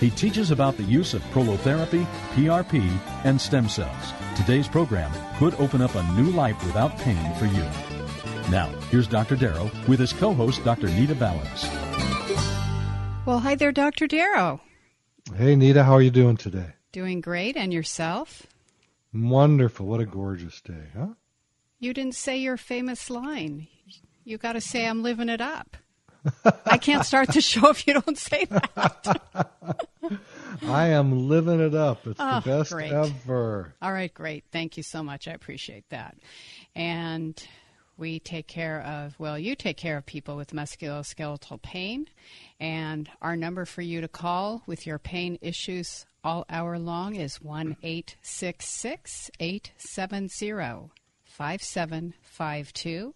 He teaches about the use of prolotherapy, PRP, and stem cells. Today's program could open up a new life without pain for you. Now, here's Dr. Darrow with his co-host, Dr. Nita Ballas. Well, hi there, Dr. Darrow. Hey, Nita. How are you doing today? Doing great. And yourself? Wonderful. What a gorgeous day, huh? You didn't say your famous line. You got to say, I'm living it up. I can't start the show if you don't say that. I am living it up. It's the best ever. All right, great. Thank you so much. I appreciate that. And we take care of, well, you take care of people with musculoskeletal pain. And our number for you to call with your pain issues all hour long is 1-866-870-5752.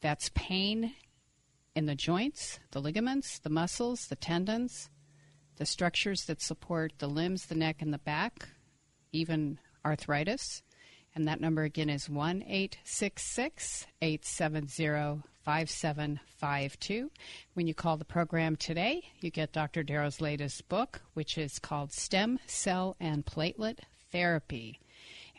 That's pain in the joints, the ligaments, the muscles, the tendons, the structures that support the limbs, the neck, and the back, even arthritis. And that number again is 1-866-870-5752. When you call the program today, you get Dr. Darrow's latest book, which is called Stem Cell and Platelet Therapy.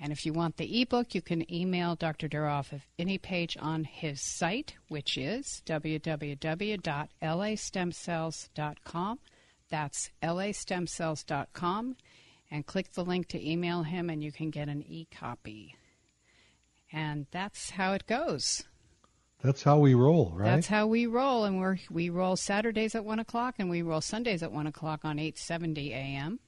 And if you want the ebook, you can email Dr. Darrow off of any page on his site, which is www.lastemcells.com. That's lastemcells.com. And click the link to email him, and you can get an e-copy. And that's how it goes. That's how we roll, right? That's how we roll. And we roll Saturdays at 1 o'clock, and we roll Sundays at 1 o'clock on 870 a.m.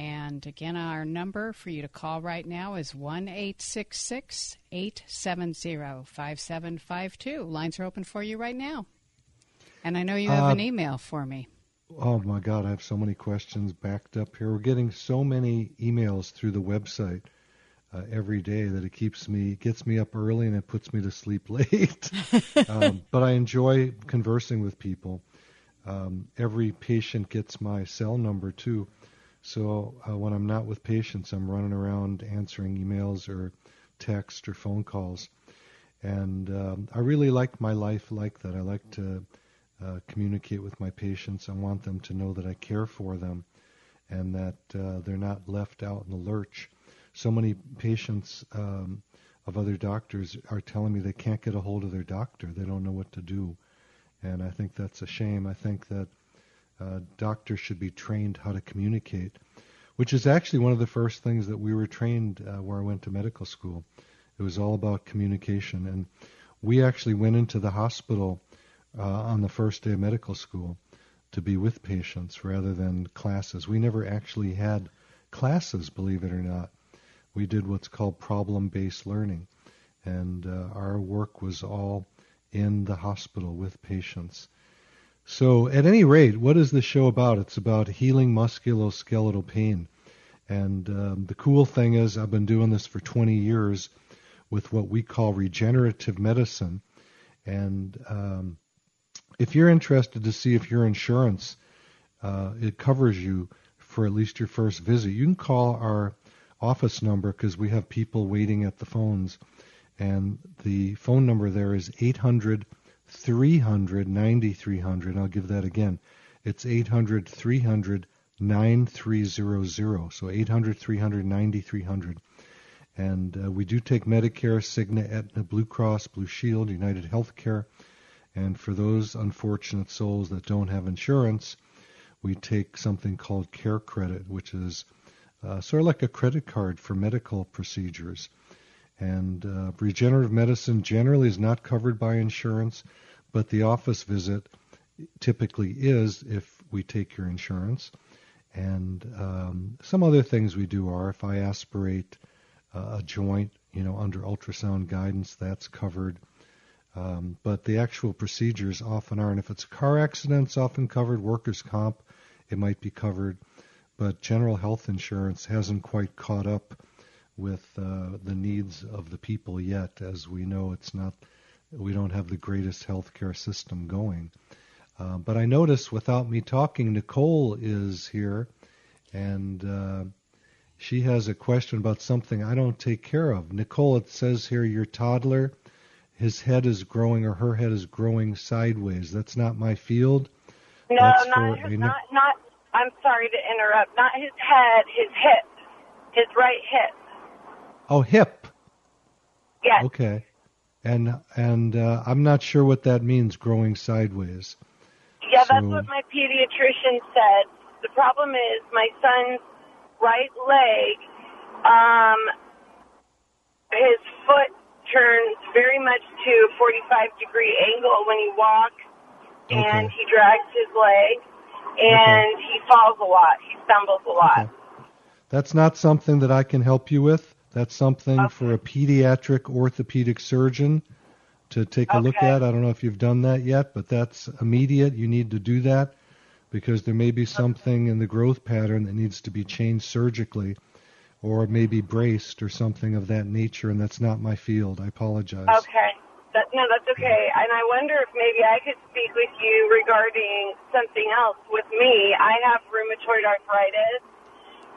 And again, our number for you to call right now is 1-866-870-5752. Lines are open for you right now. And I know you have an email for me. Oh, my God. I have so many questions backed up here. We're getting so many emails through the website every day that it gets me up early and it puts me to sleep late. But I enjoy conversing with people. Every patient gets my cell number, too. So when I'm not with patients, I'm running around answering emails or text or phone calls. And I really like my life like that. I like to communicate with my patients. I want them to know that I care for them and that they're not left out in the lurch. So many patients of other doctors are telling me they can't get a hold of their doctor. They don't know what to do. And I think that's a shame. I think that doctors should be trained how to communicate, which is actually one of the first things that we were trained where I went to medical school. It was all about communication. And we actually went into the hospital on the first day of medical school to be with patients rather than classes. We never actually had classes, believe it or not. We did what's called problem-based learning. And our work was all in the hospital with patients. So at any rate, what is the show about? It's about healing musculoskeletal pain. And the cool thing is I've been doing this for 20 years with what we call regenerative medicine. And if you're interested to see if your insurance, it covers you for at least your first visit, you can call our office number because we have people waiting at the phones. And the phone number there is 800-300-9300. I'll give that again. It's 800-300-9300. So 800-300-9300. And we do take Medicare, Cigna, Aetna, Blue Cross, Blue Shield, United Healthcare. And for those unfortunate souls that don't have insurance, we take something called Care Credit, which is sort of like a credit card for medical procedures. And regenerative medicine generally is not covered by insurance, but the office visit typically is if we take your insurance. And some other things we do are if I aspirate a joint, under ultrasound guidance, that's covered. But the actual procedures often aren't. If it's a car accident, it's often covered. Workers' comp, it might be covered. But general health insurance hasn't quite caught up with the needs of the people yet. As we know, we don't have the greatest healthcare system going. But I notice without me talking, Nicole is here, and she has a question about something I don't take care of. Nicole, it says here, your toddler, his head is growing or her head is growing sideways. That's not my field. No, not. I'm sorry to interrupt. Not his head, his hip, his right hip. Oh, hip. Yes. Okay. And I'm not sure what that means, growing sideways. Yeah, so that's what my pediatrician said. The problem is my son's right leg, his foot turns very much to a 45-degree angle when he walks, and he drags his leg, and he falls a lot. He stumbles a lot. Okay. That's not something that I can help you with. That's something for a pediatric orthopedic surgeon to take a look at. I don't know if you've done that yet, but that's immediate. You need to do that because there may be something in the growth pattern that needs to be changed surgically or maybe braced or something of that nature, and that's not my field. I apologize. Okay. No, that's okay. And I wonder if maybe I could speak with you regarding something else with me. I have rheumatoid arthritis.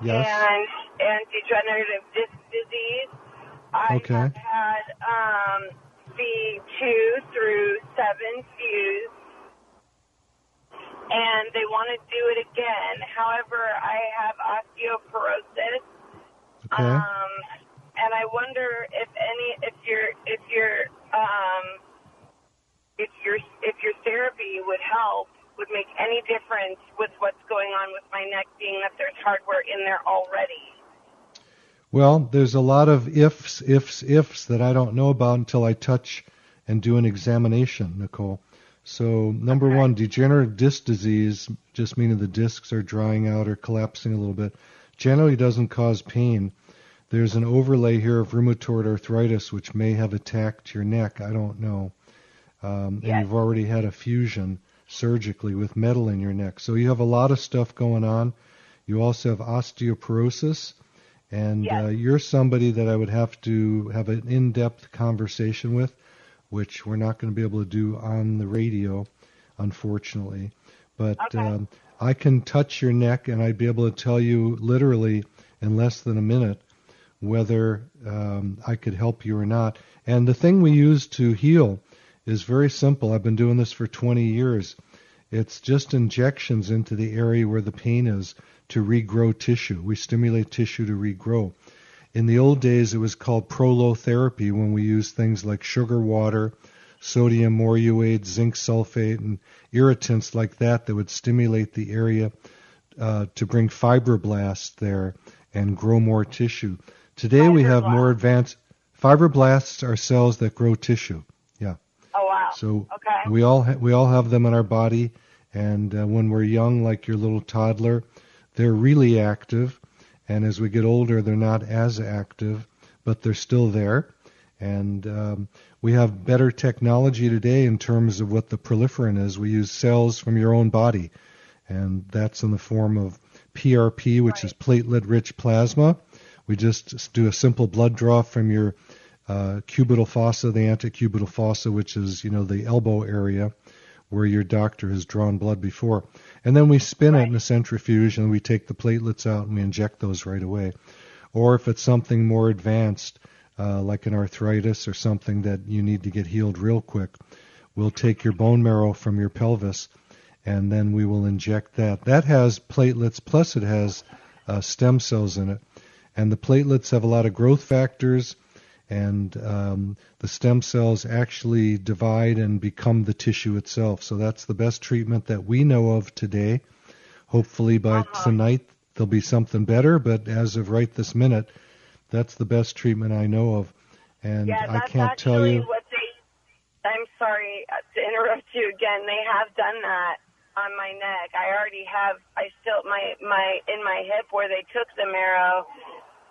Yes. And degenerative disc disease. I have had C2 through 7 fused, and they want to do it again. However, I have osteoporosis. Okay. And I wonder if your therapy would help. Would make any difference with what's going on with my neck, being that there's hardware in there already? Well, there's a lot of ifs that I don't know about until I touch and do an examination, Nicole. So number one, degenerative disc disease, just meaning the discs are drying out or collapsing a little bit, generally doesn't cause pain. There's an overlay here of rheumatoid arthritis, which may have attacked your neck. I don't know. And you've already had a fusion surgically with metal in your neck. So you have a lot of stuff going on. You also have osteoporosis, and you're somebody that I would have to have an in-depth conversation with, which we're not going to be able to do on the radio, unfortunately. But I can touch your neck, and I'd be able to tell you literally in less than a minute whether I could help you or not. And the thing we use to heal is very simple. I've been doing this for 20 years. It's just injections into the area where the pain is to regrow tissue. We stimulate tissue to regrow. In the old days, it was called prolotherapy when we used things like sugar water, sodium moruate, zinc sulfate, and irritants like that would stimulate the area to bring fibroblasts there and grow more tissue. Today, we have more advanced. Fibroblasts are cells that grow tissue. So we all have them in our body, and when we're young, like your little toddler, they're really active, and as we get older, they're not as active, but they're still there. And we have better technology today in terms of what the proliferant is. We use cells from your own body, and that's in the form of PRP, which is platelet-rich plasma. We just do a simple blood draw from your cubital fossa, the antecubital fossa, which is, the elbow area where your doctor has drawn blood before. And then we spin it in a centrifuge, and we take the platelets out, and we inject those right away. Or if it's something more advanced, like an arthritis or something that you need to get healed real quick, we'll take your bone marrow from your pelvis, and then we will inject that. That has platelets, plus it has stem cells in it. And the platelets have a lot of growth factors, and the stem cells actually divide and become the tissue itself. So that's the best treatment that we know of today. Hopefully by tonight there'll be something better, but as of right this minute, that's the best treatment I know of. And yeah, I can't tell you what they, I'm sorry to interrupt you again. They have done that on my neck. I already have, I still, my in my hip where they took the marrow,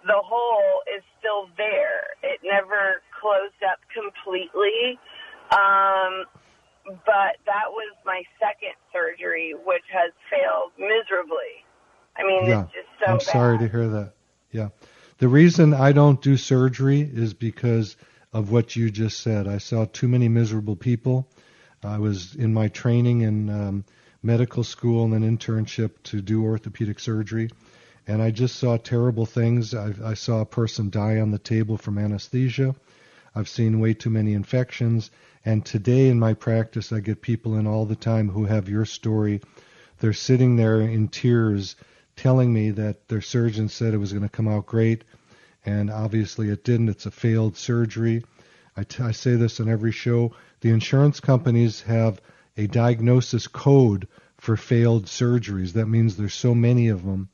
the hole is still there. It never closed up completely. But that was my second surgery, which has failed miserably. I mean, yeah, it's just so bad. I'm sorry to hear that. Yeah. The reason I don't do surgery is because of what you just said. I saw too many miserable people. I was in my training in medical school and an internship to do orthopedic surgery, and I just saw terrible things. I saw a person die on the table from anesthesia. I've seen way too many infections. And today in my practice, I get people in all the time who have your story. They're sitting there in tears telling me that their surgeon said it was going to come out great, and obviously it didn't. It's a failed surgery. I say this on every show. The insurance companies have a diagnosis code for failed surgeries. That means there's so many of them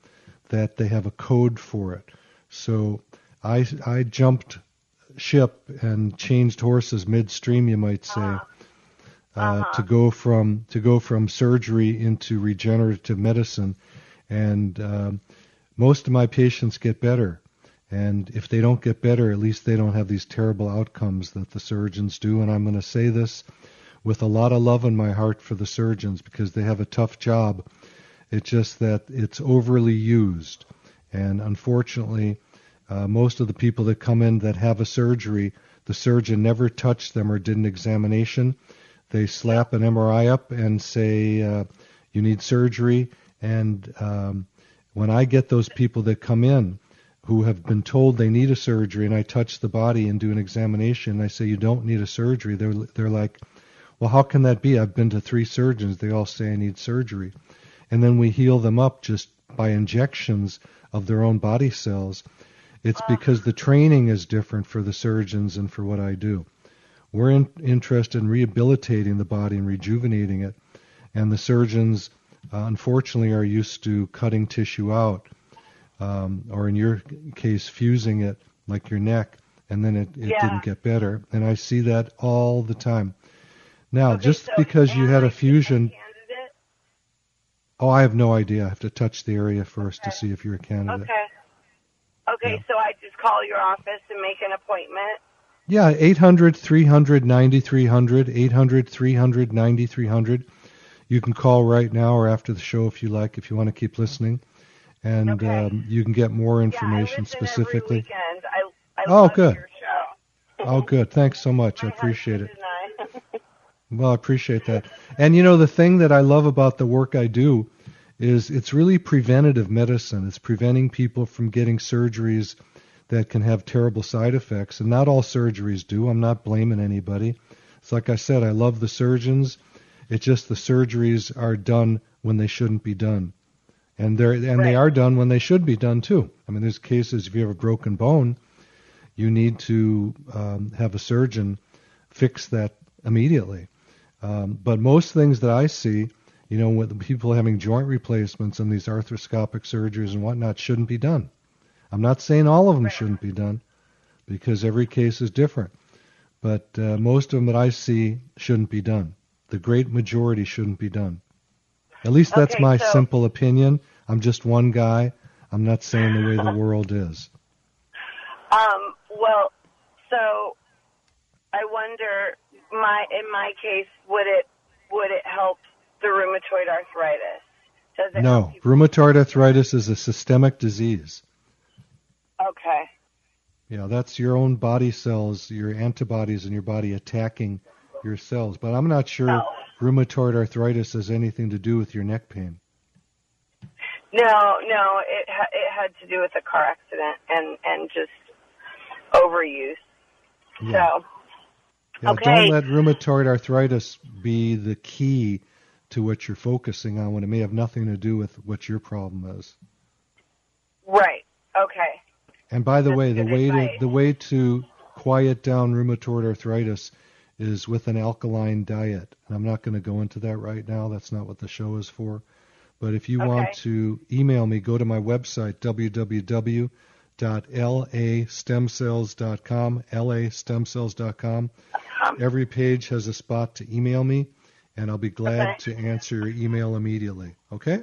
that they have a code for it. So I jumped ship and changed horses midstream, you might say, to go from surgery into regenerative medicine, and most of my patients get better. And if they don't get better, at least they don't have these terrible outcomes that the surgeons do. And I'm going to say this with a lot of love in my heart for the surgeons, because they have a tough job. It's just that it's overly used, and unfortunately, most of the people that come in that have a surgery, the surgeon never touched them or did an examination. They slap an MRI up and say, you need surgery. And when I get those people that come in who have been told they need a surgery, and I touch the body and do an examination, and I say, you don't need a surgery, they're like, well, how can that be? I've been to 3 surgeons. They all say I need surgery. And then we heal them up just by injections of their own body cells. It's because the training is different for the surgeons and for what I do. We're interested in rehabilitating the body and rejuvenating it. And the surgeons, unfortunately, are used to cutting tissue out, or in your case, fusing it like your neck, and then it didn't get better. And I see that all the time. Now, okay, just so because you had a fusion... Oh, I have no idea. I have to touch the area first to see if you're a candidate. Okay, so I just call your office and make an appointment? Yeah, 800-300-9300, 800-300-9300. You can call right now or after the show if you like, if you want to keep listening. And you can get more information specifically. I love your show. Oh, good. Thanks so much. I appreciate it. Well, I appreciate that. And, you know, the thing that I love about the work I do is it's really preventative medicine. It's preventing people from getting surgeries that can have terrible side effects. And not all surgeries do. I'm not blaming anybody. It's like I said, I love the surgeons. It's just the surgeries are done when they shouldn't be done. And they are done when they should be done, too. I mean, there's cases if you have a broken bone, you need to have a surgeon fix that immediately. But most things that I see, you know, with people having joint replacements and these arthroscopic surgeries and whatnot, shouldn't be done. I'm not saying all of them shouldn't be done, because every case is different. But most of them that I see shouldn't be done. The great majority shouldn't be done. At least that's my simple opinion. I'm just one guy. I'm not saying the way the world is. Well, so I wonder, in my case, would it help the rheumatoid arthritis? No, rheumatoid arthritis is a systemic disease. Okay. Yeah, that's your own body cells, your antibodies in your body attacking your cells. But I'm not sure rheumatoid arthritis has anything to do with your neck pain. No, it had to do with a car accident and just overuse. Yeah. So, yeah, don't let rheumatoid arthritis be the key to what you're focusing on when it may have nothing to do with what your problem is. Right. Okay. And by the way, the way to quiet down rheumatoid arthritis is with an alkaline diet. And I'm not going to go into that right now. That's not what the show is for. But if you want to email me, go to my website, lastemcells.com, lastemcells.com. Every page has a spot to email me, and I'll be glad to answer your email immediately. Okay?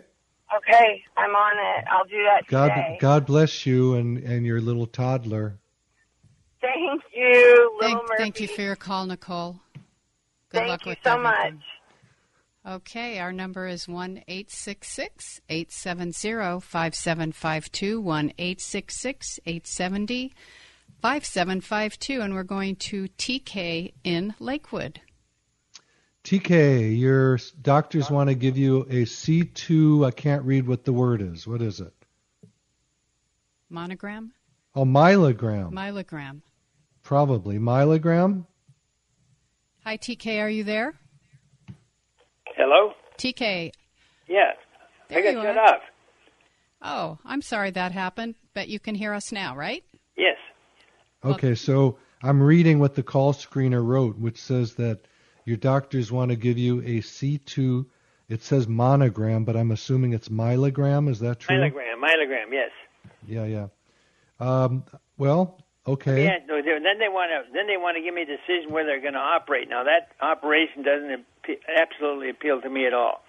Okay, I'm on it. I'll do that today. God bless you and your little toddler. Thank you, little Murphy. Thank you for your call, Nicole. Good luck with everything. Thank you so much. Okay, our number is 1-866-870-5752, 1-866-870-5752, and we're going to TK in Lakewood. TK, your doctors want to give you a C2, I can't read what the word is. What is it? Monogram? Oh, myelogram. Myelogram. Probably. Myelogram? Hi, TK, are you there? Hello? TK. Yes. I got shut off. Oh, I'm sorry that happened, but you can hear us now, right? Yes. Okay, so I'm reading what the call screener wrote, which says that your doctors want to give you a C2. It says monogram, but I'm assuming it's myelogram. Is that true? Myelogram, yes. Yeah. Well, okay. Yeah, then they want to give me a decision where they're going to operate. Now, that operation doesn't absolutely appeal to me at all.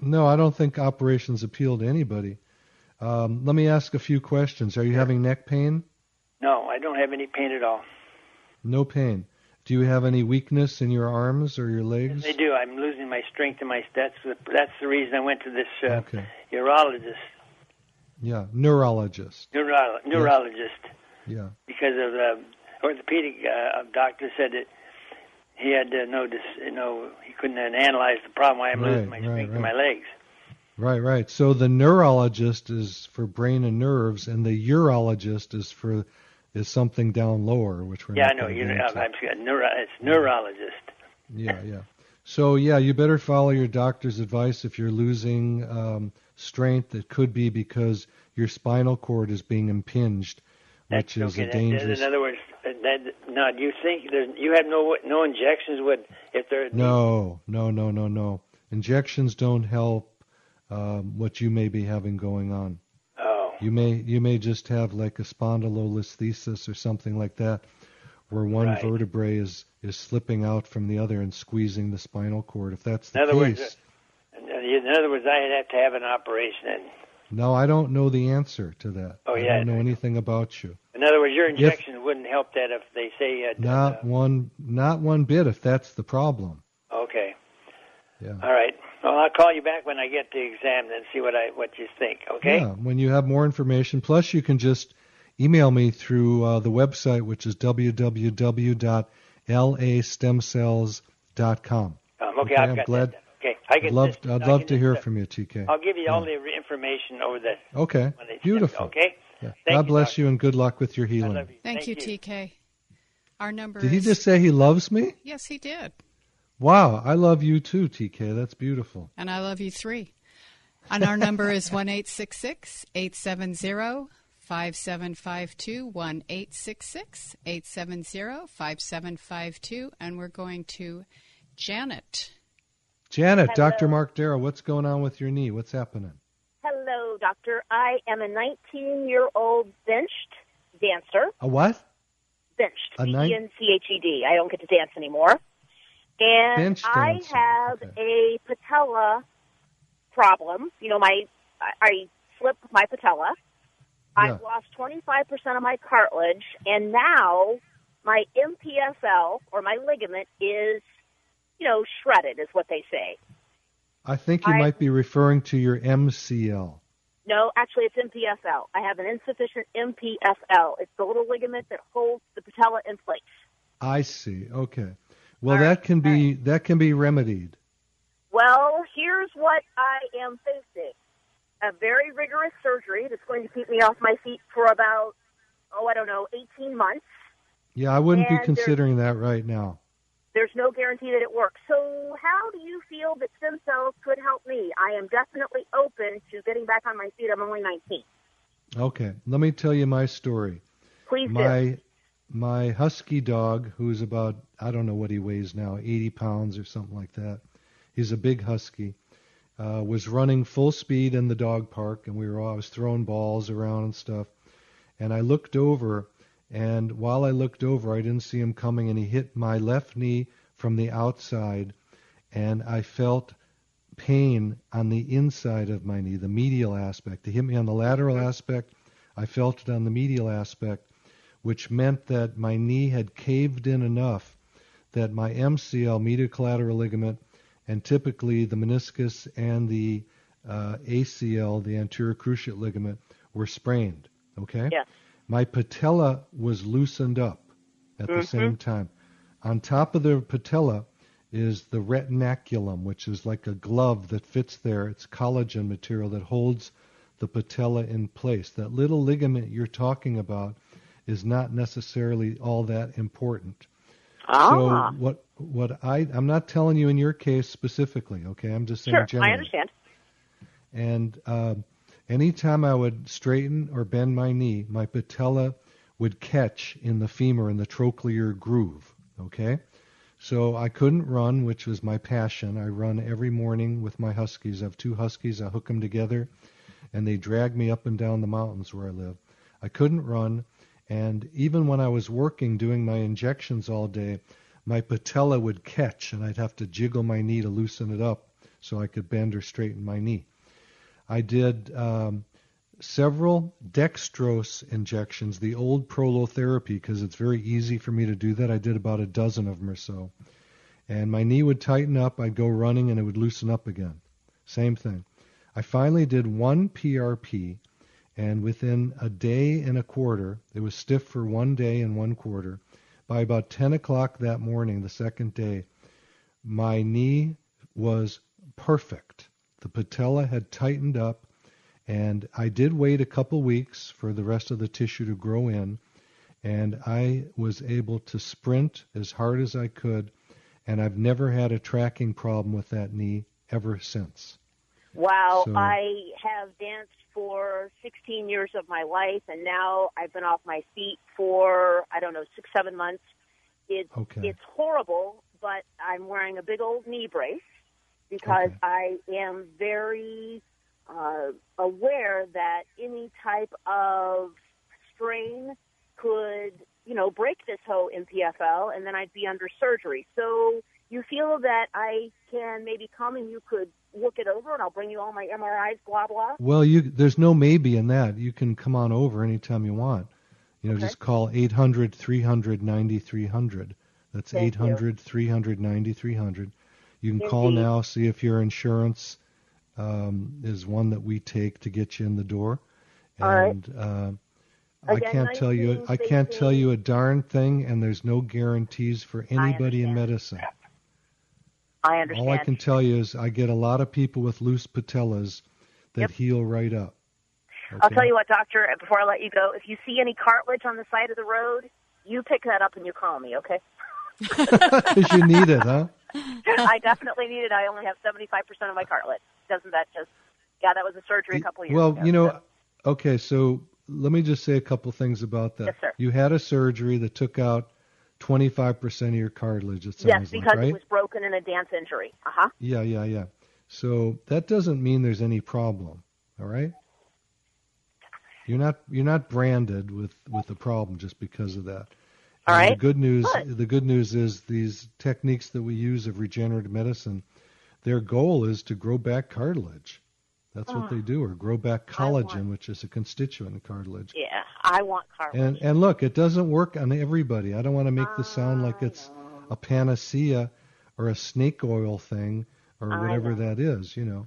No, I don't think operations appeal to anybody. Let me ask a few questions. Are you having neck pain? No, I don't have any pain at all. No pain. Do you have any weakness in your arms or your legs? Yes, I do. I'm losing my strength in my steps. That's the reason I went to this urologist. Yeah, neurologist. Neurologist. Yeah. Because of the orthopedic doctor said that he had he couldn't analyze the problem why I'm losing my strength in my legs. Right. So the neurologist is for brain and nerves, and the urologist is for something down lower, which we're not going to get into. It's neurologist. Yeah. So you better follow your doctor's advice if you're losing strength. It could be because your spinal cord is being impinged. Which is dangerous. In other words, do you think you have no injections? No. Injections don't help what you may be having going on. Oh. You may just have like a spondylolisthesis or something like that, where one vertebrae is slipping out from the other and squeezing the spinal cord. If that's the case. In other words, I'd have to have an operation. No, I don't know the answer to that. Oh, yeah. I don't know anything about you. In other words, your injection wouldn't help that if they say... Not one bit if that's the problem. Okay. Yeah. All right. Well, I'll call you back when I get the exam and see what you think, okay? Yeah, when you have more information. Plus, you can just email me through the website, which is www.lastemcells.com. Okay, I'm glad... That. Okay, I'd love to hear from you, TK. I'll give you all the information over there. Okay, beautiful. Okay, God bless you and good luck with your healing. You. Thank you, TK. Our number. Did he just say he loves me? Yes, he did. Wow, I love you too, TK. That's beautiful. And I love you three. And our number is 1-866-870-5752. 1-866-870-5752, and we're going to Janet. Janet, hello. Dr. Mark Darrow, what's going on with your knee? What's happening? Hello, doctor. I am a 19-year-old benched dancer. A what? Benched. B-E-N-C-H-E-D. I don't get to dance anymore. And I have a patella problem. You know, I slipped my patella. Yeah. I've lost 25% of my cartilage, and now my MPFL, or my ligament, is... shredded is what they say. I think you might be referring to your MCL. No, actually it's MPFL. I have an insufficient MPFL. It's the little ligament that holds the patella in place. I see. Okay. Well, that can be remedied. Well, here's what I am facing. A very rigorous surgery that's going to keep me off my feet for about, 18 months. Yeah, I wouldn't be considering that right now. There's no guarantee that it works. So how do you feel that stem cells could help me? I am definitely open to getting back on my feet. I'm only 19. Okay. Let me tell you my story. Please do. My husky dog, who's about, I don't know what he weighs now, 80 pounds or something like that. He's a big husky. Was running full speed in the dog park, and I was throwing balls around and stuff. and I looked over, and while I looked over, I didn't see him coming, and he hit my left knee from the outside, and I felt pain on the inside of my knee, the medial aspect. He hit me on the lateral aspect. I felt it on the medial aspect, which meant that my knee had caved in enough that my MCL, metatarsal ligament, and typically the meniscus and the ACL, the anterior cruciate ligament, were sprained. Okay? Yes. My patella was loosened up at the same time. On top of the patella is the retinaculum, which is like a glove that fits there. It's collagen material that holds the patella in place. That little ligament you're talking about is not necessarily all that important. Ah. So what I'm not telling you in your case specifically, okay? I'm just saying generally. I understand. And anytime I would straighten or bend my knee, my patella would catch in the femur in the trochlear groove, okay? So I couldn't run, which was my passion. I run every morning with my huskies. I have two huskies. I hook them together, and they drag me up and down the mountains where I live. I couldn't run, and even when I was working, doing my injections all day, my patella would catch, and I'd have to jiggle my knee to loosen it up so I could bend or straighten my knee. I did several dextrose injections, the old prolotherapy, because it's very easy for me to do that. I did about a dozen of them or so. And my knee would tighten up, I'd go running, and it would loosen up again. Same thing. I finally did one PRP, and within a day and a quarter, it was stiff for 1 day and 1 quarter. By about 10 o'clock that morning, the second day, my knee was perfect. The patella had tightened up, and I did wait a couple weeks for the rest of the tissue to grow in, and I was able to sprint as hard as I could, and I've never had a tracking problem with that knee ever since. Wow, so, I have danced for 16 years of my life, and now I've been off my feet for, I don't know, 6-7 months. It's horrible, but I'm wearing a big old knee brace because I am very aware that any type of strain could, you know, break this whole MPFL, and then I'd be under surgery. So you feel that I can maybe come and you could look it over, and I'll bring you all my MRIs, blah, blah? Well, there's no maybe in that. You can come on over anytime you want. You know, just call 800-300-9300. That's 800-300-9300. You can call now, see if your insurance is one that we take to get you in the door. And I can't tell you a darn thing, and there's no guarantees for anybody in medicine. I understand. All I can tell you is I get a lot of people with loose patellas that heal right up. Okay? I'll tell you what, Doctor, before I let you go, if you see any cartilage on the side of the road, you pick that up and you call me, okay? Because you need it, huh? I definitely need it. I only have 75% of my cartilage. Doesn't that just... Yeah, that was a surgery a couple of years ago. Well, you know, okay, so let me just say a couple things about that. Yes, sir. You had a surgery that took out 25% of your cartilage, it sounds like, right? Yes, because it was broken in a dance injury. Uh-huh. Yeah. So that doesn't mean there's any problem, all right? You're not branded with a problem just because of that. All right. The good news is these techniques that we use of regenerative medicine, their goal is to grow back cartilage. That's what they do, or grow back collagen, which is a constituent in cartilage. Yeah, I want cartilage. And look, it doesn't work on everybody. I don't want to make this sound like it's a panacea or a snake oil thing or whatever that is, you know.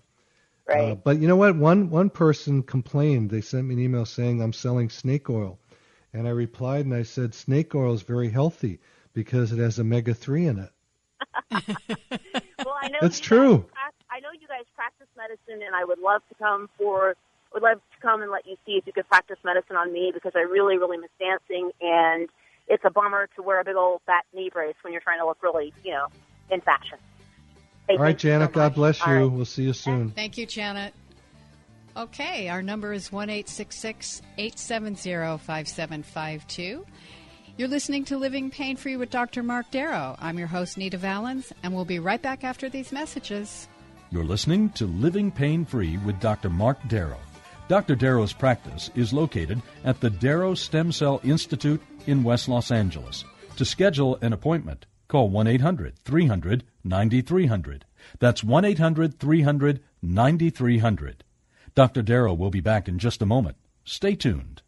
Right. But you know what? One person complained. They sent me an email saying, I'm selling snake oil. And I replied and I said, snake oil is very healthy because it has omega-3 in it. Well, I know it's true. I know you guys practice medicine, and I would love to come and let you see if you could practice medicine on me, because I really, really miss dancing, and it's a bummer to wear a big old fat knee brace when you're trying to look really, you know, in fashion. All right, Janet, so God bless you. Right. We'll see you soon. Thank you, Janet. Okay, our number is 1-866-870-5752. You're listening to Living Pain Free with Dr. Mark Darrow. I'm your host, Nita Valens, and we'll be right back after these messages. You're listening to Living Pain Free with Dr. Mark Darrow. Dr. Darrow's practice is located at the Darrow Stem Cell Institute in West Los Angeles. To schedule an appointment, call 1-800-300-9300. That's 1-800-300-9300. Dr. Darrow will be back in just a moment. Stay tuned.